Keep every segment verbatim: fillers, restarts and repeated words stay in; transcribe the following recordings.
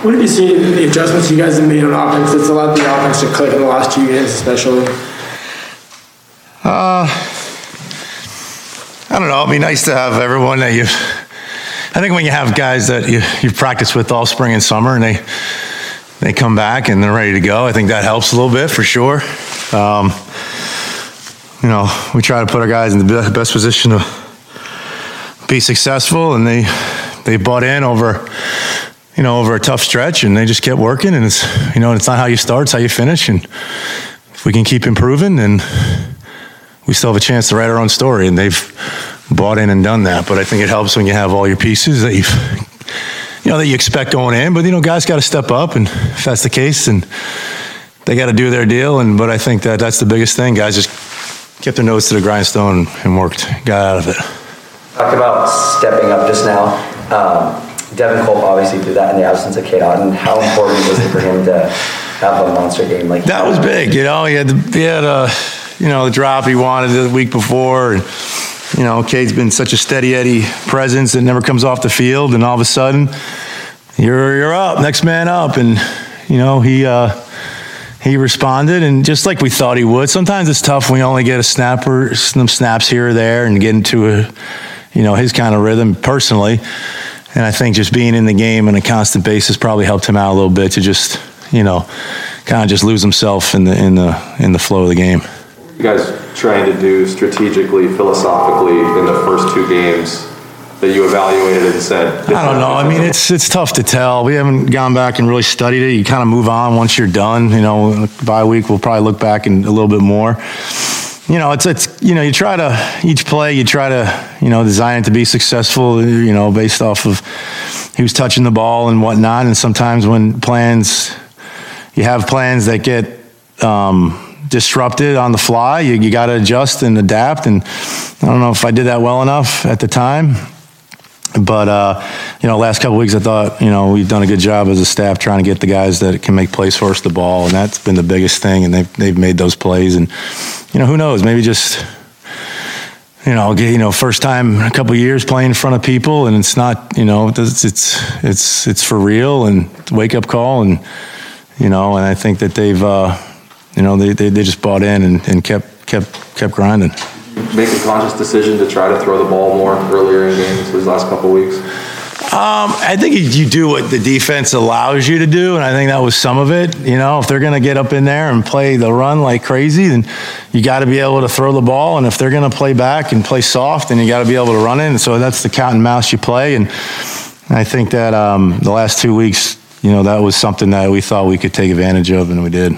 What have you seen in the adjustments you guys have made on offense that's allowed the offense to click in the last two games, especially? Uh, I don't know. It'd be nice to have everyone that you. I think when you have guys that you you practice with all spring and summer, and they they come back and they're ready to go, I think that helps a little bit for sure. Um, you know, we try to put our guys in the best position to be successful, and they they bought in over. You know, over a tough stretch, and they just kept working, and it's, you know, it's not how you start, it's how you finish, and if we can keep improving, then we still have a chance to write our own story, and they've bought in and done that. But I think it helps when you have all your pieces that you've, you know, that you expect going in, but, you know, guys got to step up, and if that's the case, and they got to do their deal, and, but I think that that's the biggest thing. Guys just kept their nose to the grindstone and worked, got out of it. Talked about stepping up just now. Um, Devin Cole obviously did that in the absence of Cade Otton. How important was it for him to have a monster game like that? That was big, you know. He had, the, he had a, you know, the drop he wanted the week before, and you know, Cade's been such a steady Eddie presence that never comes off the field, and all of a sudden, you're you're up, next man up, and you know he uh, he responded, and just like we thought he would. Sometimes it's tough. We only get a snapper, some snaps here or there, and get into a, you know, his kind of rhythm personally. And I think just being in the game on a constant basis probably helped him out a little bit to just, you know, kind of just lose himself in the in the in the flow of the game. What are you guys trying to do strategically, philosophically in the first two games that you evaluated and said? I don't know. I mean, it's it's tough to tell. We haven't gone back and really studied it. You kind of move on once you're done. You know, bye week we'll probably look back and a little bit more. You know, it's, it's, you know, you try to, each play, you try to, you know, design it to be successful, you know, based off of who's touching the ball and whatnot. And sometimes when plans, you have plans that get um, disrupted on the fly, you, you got to adjust and adapt. And I don't know if I did that well enough at the time. But, uh, you know, last couple of weeks I thought, you know, we've done a good job as a staff trying to get the guys that can make plays for us the ball, and that's been the biggest thing, and they've, they've made those plays. And, you know, who knows, maybe just, you know, you know, first time in a couple of years playing in front of people, and it's not, you know, it's it's it's, it's for real, and wake-up call, and, you know, and I think that they've, uh, you know, they, they, they just bought in and, and kept, kept, kept grinding. Make a conscious decision to try to throw the ball more earlier in games these last couple of weeks? Um, I think you do what the defense allows you to do, and I think that was some of it. You know, if they're going to get up in there and play the run like crazy, then you got to be able to throw the ball, and if they're going to play back and play soft, then you got to be able to run in. So that's the cat and mouse you play, and I think that um, the last two weeks, you know, that was something that we thought we could take advantage of, and we did.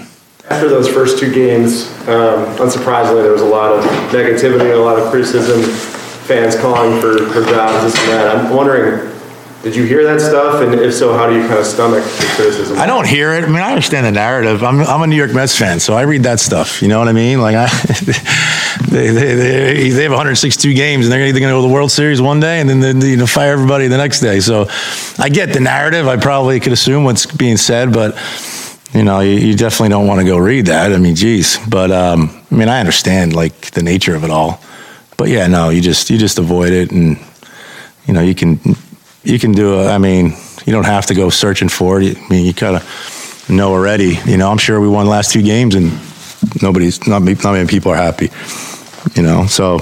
After those first two games, um, unsurprisingly, there was a lot of negativity and a lot of criticism, fans calling for, for jobs, this and that. I'm wondering, did you hear that stuff? And if so, how do you kind of stomach the criticism? I don't hear it. I mean, I understand the narrative. I'm I'm a New York Mets fan, so I read that stuff. You know what I mean? Like, I, they, they, they, they have one hundred sixty-two games, and they're either going to go to the World Series one day and then they, you know, fire everybody the next day. So I get the narrative. I probably could assume what's being said, but... You know, you, you definitely don't want to go read that. I mean, geez. But, um, I mean, I understand, like, the nature of it all. But, yeah, no, you just you just avoid it. And, you know, you can you can do a, I mean, you don't have to go searching for it. I mean, you kind of know already. You know, I'm sure we won the last two games, and nobody's, not, not many people are happy. You know, so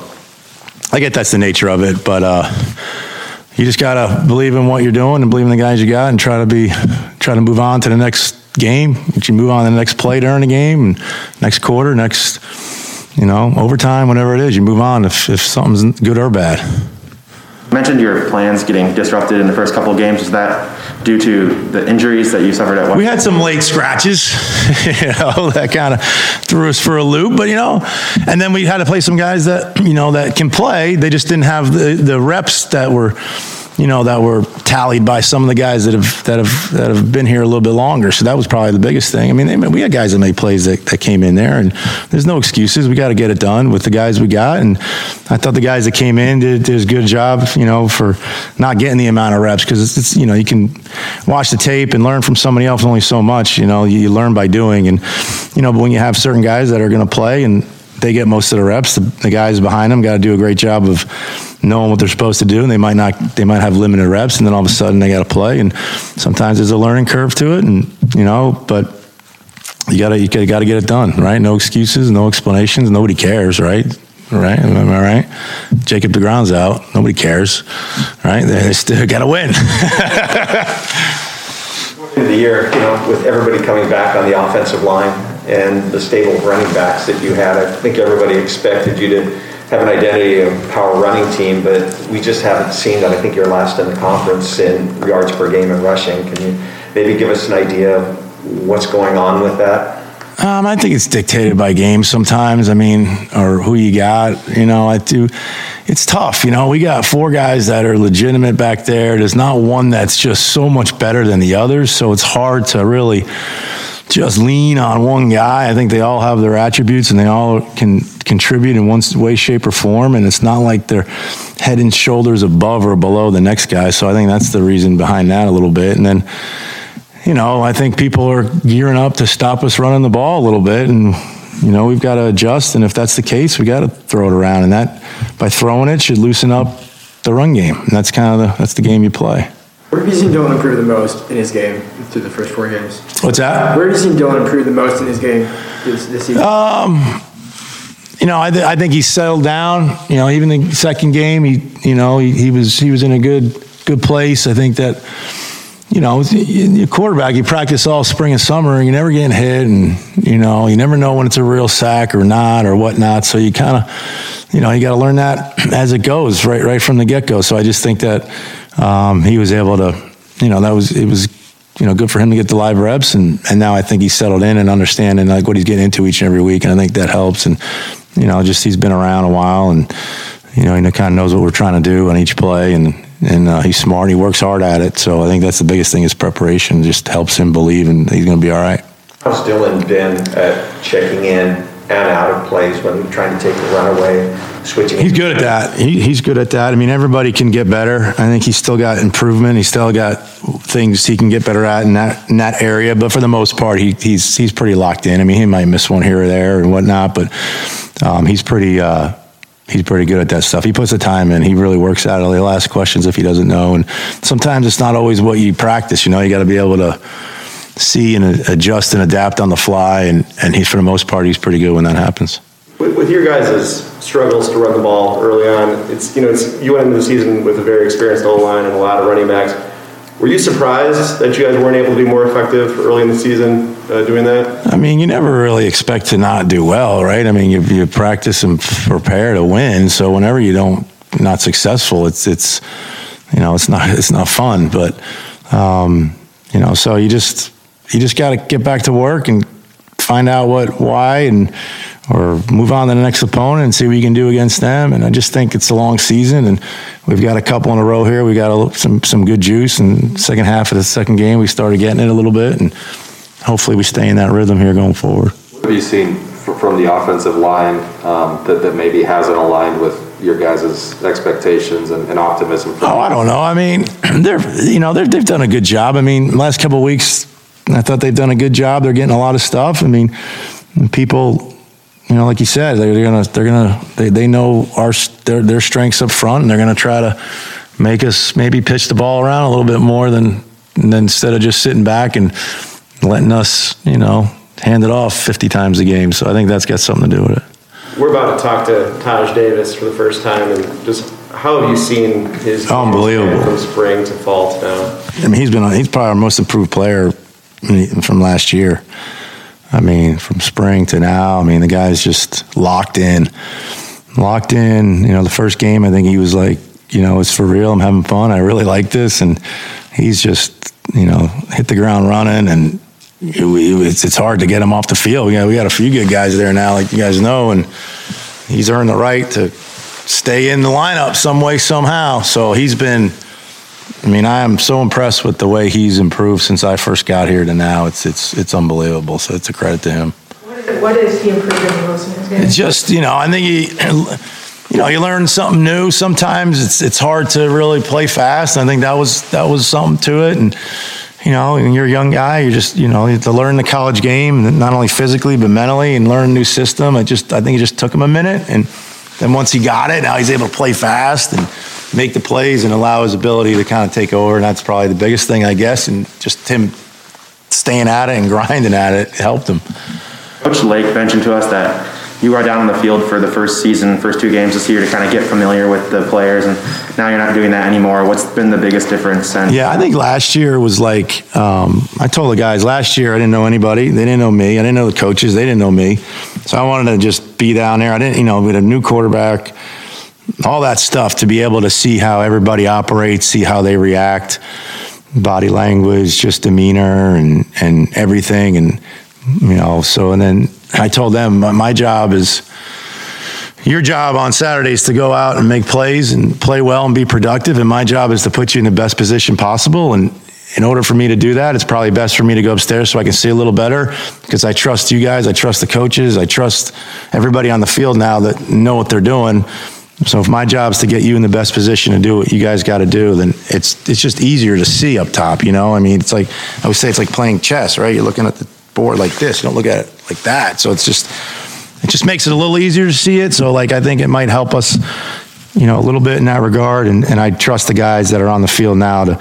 I get that's the nature of it. But uh, you just got to believe in what you're doing and believe in the guys you got and try to be, try to move on to the next game, that you move on to the next play during the game, and next quarter, next, you know, overtime, whatever it is, you move on if, if something's good or bad. You mentioned your plans getting disrupted in the first couple of games. Was that due to the injuries that you suffered at one? We had some late scratches, you know, that kind of threw us for a loop, but, you know, and then we had to play some guys that, you know, that can play. They just didn't have the, the reps that were you know, that were tallied by some of the guys that have that have that have been here a little bit longer. So that was probably the biggest thing. I mean, they, we had guys that made plays that, that came in there, and there's no excuses. We got to get it done with the guys we got, and I thought the guys that came in did, did a good job, you know, for not getting the amount of reps, because it's, it's, you know, you can watch the tape and learn from somebody else only so much. You know, you, you learn by doing, and you know, but when you have certain guys that are going to play and they get most of the reps, the, the guys behind them got to do a great job of knowing what they're supposed to do, and they might not, they might have limited reps, and then all of a sudden they got to play, and sometimes there's a learning curve to it, and you know, but you gotta you gotta get it done, right? No excuses, no explanations, nobody cares, right? Right? Am I right? Jacob DeGrom's out, nobody cares, right? They, they still gotta win. End of the year, you know, with everybody coming back on the offensive line and the stable of running backs that you had, I think everybody expected you to have an identity of power running team, but we just haven't seen that. I think you're last in the conference in yards per game in rushing. Can you maybe give us an idea of what's going on with that? Um, I think it's dictated by games sometimes. I mean, or who you got. You know, I do. It's tough. You know, we got four guys that are legitimate back there. There's not one that's just so much better than the others, so it's hard to really just lean on one guy. I think they all have their attributes, and they all can contribute in one way, shape, or form, and it's not like they're head and shoulders above or below the next guy. So I think that's the reason behind that a little bit. And then, you know, I think people are gearing up to stop us running the ball a little bit, and you know, we've got to adjust, and if that's the case, we got to throw it around, and that, by throwing it, should loosen up the run game, and that's kind of the, that's the game you play. Where have you seen Dylan improve the most in his game through the first four games? What's that? Where have you seen Dylan improve the most in his game this, this season? Um, you know, I, th- I think he's settled down. You know, even the second game, he, you know, he, he was he was in a good good place. I think that, you know, your quarterback, you practice all spring and summer, and you're never getting hit, and you know, you never know when it's a real sack or not or whatnot. So you kind of, you know, you got to learn that as it goes, right, right from the get go. So I just think that. Um, he was able to, you know, that was, it was, you know, good for him to get the live reps. And, and now I think he's settled in and understanding like what he's getting into each and every week. And I think that helps. And, you know, just, he's been around a while, and, you know, he kind of knows what we're trying to do on each play, and, and uh, he's smart. He works hard at it. So I think that's the biggest thing is preparation just helps him believe, and he's going to be all right. How's Dylan been at checking in and out of plays when we're trying to take the run away, switching? He's good at that. He, he's good at that. I mean, everybody can get better. I think he's still got improvement. He's still got things he can get better at in that, in that area. But for the most part, he, he's he's pretty locked in. I mean, he might miss one here or there and whatnot, but um, he's pretty uh, he's pretty good at that stuff. He puts the time in. He really works at it. He'll ask questions if he doesn't know. And sometimes it's not always what you practice. You know, you got to be able to see and adjust and adapt on the fly, and, and he's, for the most part, he's pretty good when that happens. With, with your guys' struggles to run the ball early on, it's, you know, it's, you went into the season with a very experienced O-line and a lot of running backs. Were you surprised that you guys weren't able to be more effective early in the season uh, doing that? I mean, you never really expect to not do well, right? I mean, you, you practice and prepare to win, so whenever you don't, not successful, it's, it's, you know, it's not, it's not fun, but, um, you know, so you just, you just got to get back to work and find out what, why, and or move on to the next opponent and see what you can do against them. And I just think it's a long season, and we've got a couple in a row here. We got a, some some good juice, and second half of the second game we started getting it a little bit, and hopefully we stay in that rhythm here going forward. What have you seen from the offensive line um, that, that maybe hasn't aligned with your guys' expectations and, and optimism? For oh, I don't know. I mean, they're you know they're, they've done a good job. I mean, last couple of weeks, I thought they've done a good job. They're getting a lot of stuff. I mean, people, you know, like you said, they're gonna, they're gonna, they, they know our their their strengths up front, and they're gonna try to make us maybe pitch the ball around a little bit more than, than instead of just sitting back and letting us, you know, hand it off fifty times a game. So I think that's got something to do with it. We're about to talk to Taj Davis for the first time, and just, how have you seen his unbelievable from spring to fall to now? I mean, he's been he's probably our most improved player from last year. I mean, from spring to now, I mean, the guy's just locked in. Locked in, you know, the first game, I think he was like, you know, it's for real, I'm having fun, I really like this. And he's just, you know, hit the ground running, and it, it, it's, it's hard to get him off the field. We got, we got a few good guys there now, like you guys know, and he's earned the right to stay in the lineup some way, somehow. So he's been I mean, I am so impressed with the way he's improved since I first got here to now. It's it's it's unbelievable. So it's a credit to him. What is, what is he improving in most of his games? It's just, you know, I think he, you know, you learn something new. Sometimes it's it's hard to really play fast. I think that was that was something to it. And you know, when you're a young guy, you just, you know, you have to learn the college game, not only physically but mentally, and learn a new system. I just I think it just took him a minute, and then once he got it, now he's able to play fast and make the plays and allow his ability to kind of take over. And that's probably the biggest thing, I guess, and just him staying at it and grinding at it helped him. Coach Lake mentioned to us that you are down on the field for the first season, first two games this year, to kind of get familiar with the players, and now you're not doing that anymore. What's been the biggest difference? And- yeah, I think last year was like, um, I told the guys last year I didn't know anybody. They didn't know me. I didn't know the coaches. They didn't know me. So I wanted to just be down there. I didn't, you know, we had a new quarterback, all that stuff, to be able to see how everybody operates, see how they react, body language, just demeanor and, and everything. And, you know, so, and then I told them my job is, your job on Saturday is to go out and make plays and play well and be productive. And my job is to put you in the best position possible. And in order for me to do that, it's probably best for me to go upstairs so I can see a little better, because I trust you guys. I trust the coaches. I trust everybody on the field now that know what they're doing. So if my job is to get you in the best position to do what you guys got to do, then it's it's just easier to see up top, you know? I mean, it's like, I always say it's like playing chess, right? You're looking at the board like this. You don't look at it like that. So it's just, it just makes it a little easier to see it. So, like, I think it might help us, you know, a little bit in that regard. And, and I trust the guys that are on the field now to,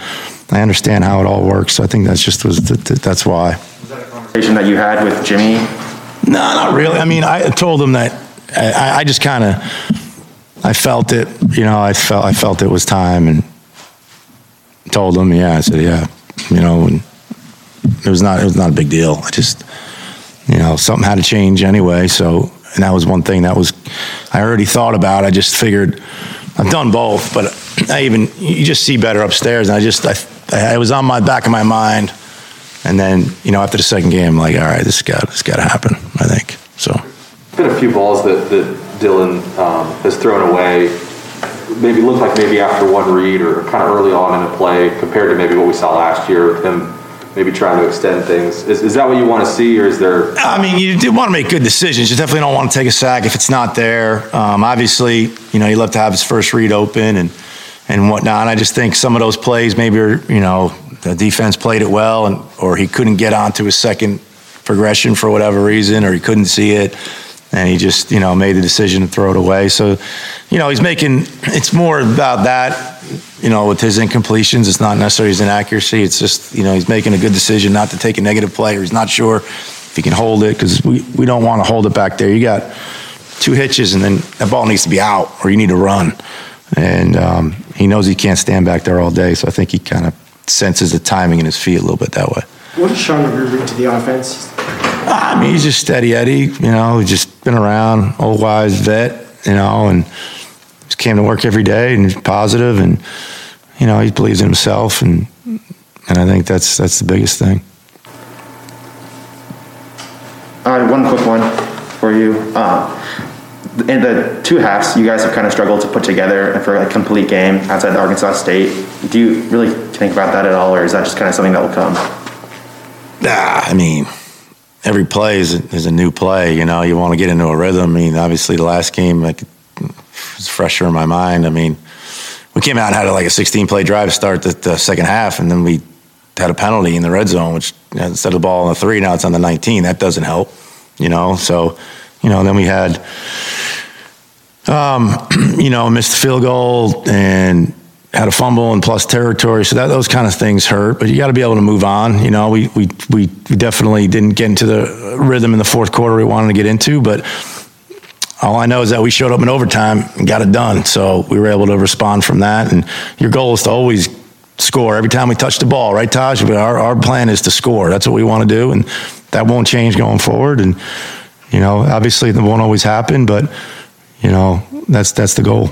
I understand how it all works. So I think that's just, was th- th- that's why. Was that a conversation that you had with Jimmy? No, not really. I mean, I told him that I, I just kind of, I felt it, you know, I felt I felt it was time, and told him, yeah, I said, yeah, you know, and it was not it was not a big deal. I just, you know, something had to change anyway, so, and that was one thing that was, I already thought about. I just figured, I've done both, but I even, you just see better upstairs, and I just, I, I was on my back of my mind, and then, you know, after the second game, I'm like, all right, this got, this got to happen, I think, so. Been a few balls that, that Dylan um, has thrown away, maybe looked like maybe after one read or kind of early on in a play, compared to maybe what we saw last year with him maybe trying to extend things. Is, is that what you want to see, or is there... I mean, you do want to make good decisions. You definitely don't want to take a sack if it's not there. Um, obviously, you know, he loved to have his first read open and, and whatnot. And I just think some of those plays maybe are, you know, the defense played it well, and or he couldn't get onto his second progression for whatever reason, or he couldn't see it. And he just, you know, made the decision to throw it away. So, you know, he's making, it's more about that, you know, with his incompletions. It's not necessarily his inaccuracy. It's just, you know, he's making a good decision not to take a negative play, or he's not sure if he can hold it, because we, we don't want to hold it back there. You got two hitches, and then that ball needs to be out, or you need to run. And um, he knows he can't stand back there all day. So I think he kind of senses the timing in his feet a little bit that way. What did Sean McGrew bring to the offense? I mean, he's just steady Eddie, you know, he's just been around, old wise vet, you know, and just came to work every day, and he's positive, and, you know, he believes in himself, and and I think that's that's the biggest thing. All right, one quick one for you. Uh, in the two halves, you guys have kind of struggled to put together for a complete game outside the Arkansas State. Do you really think about that at all, or is that just kind of something that will come? Nah, I mean... Every play is a, is a new play, you know. You want to get into a rhythm. I mean, obviously, the last game like, was fresher in my mind. I mean, we came out and had like a sixteen-play drive start the, the second half, and then we had a penalty in the red zone, which you know, instead of the ball on the three, now it's on the nineteen. That doesn't help, you know. So, you know, then we had, um, you know, missed the field goal and had a fumble and plus territory. So that those kind of things hurt, but you got to be able to move on. You know, we, we, we definitely didn't get into the rhythm in the fourth quarter we wanted to get into, but all I know is that we showed up in overtime and got it done. So we were able to respond from that. And your goal is to always score every time we touch the ball, right, Taj? But our, our plan is to score. That's what we want to do. And that won't change going forward. And, you know, obviously it won't always happen, but you know, that's, that's the goal.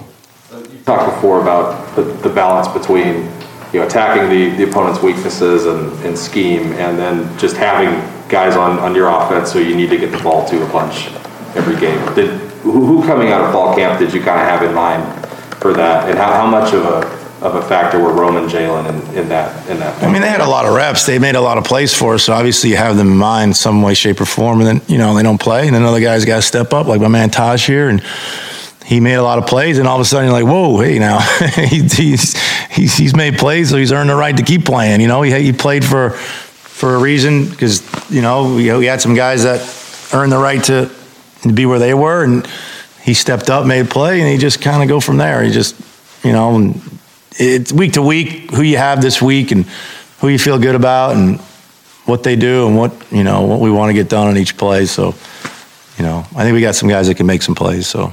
Talked before about the, the balance between, you know, attacking the, the opponent's weaknesses and, and scheme, and then just having guys on, on your offense who you need to get the ball to a bunch every game. Did who, who coming out of fall camp did you kind of have in mind for that, and how, how much of a, of a factor were Roman, Jalen, in, in that in that. I mean, they had a lot of reps. They made a lot of plays for us. So obviously, you have them in mind, some way, shape, or form. And then you know they don't play, and then other guys got to step up, like my man Taj here, and he made a lot of plays. And all of a sudden, you're like, whoa, hey, now he, he's, he's he's made plays, so he's earned the right to keep playing. You know, he he played for for a reason because you know we, we had some guys that earned the right to be where they were, and he stepped up, made a play, and he just kind of go from there. He just, you know, and it's week to week, who you have this week and who you feel good about and what they do and what, you know, what we want to get done on each play. So, you know, I think we got some guys that can make some plays, so.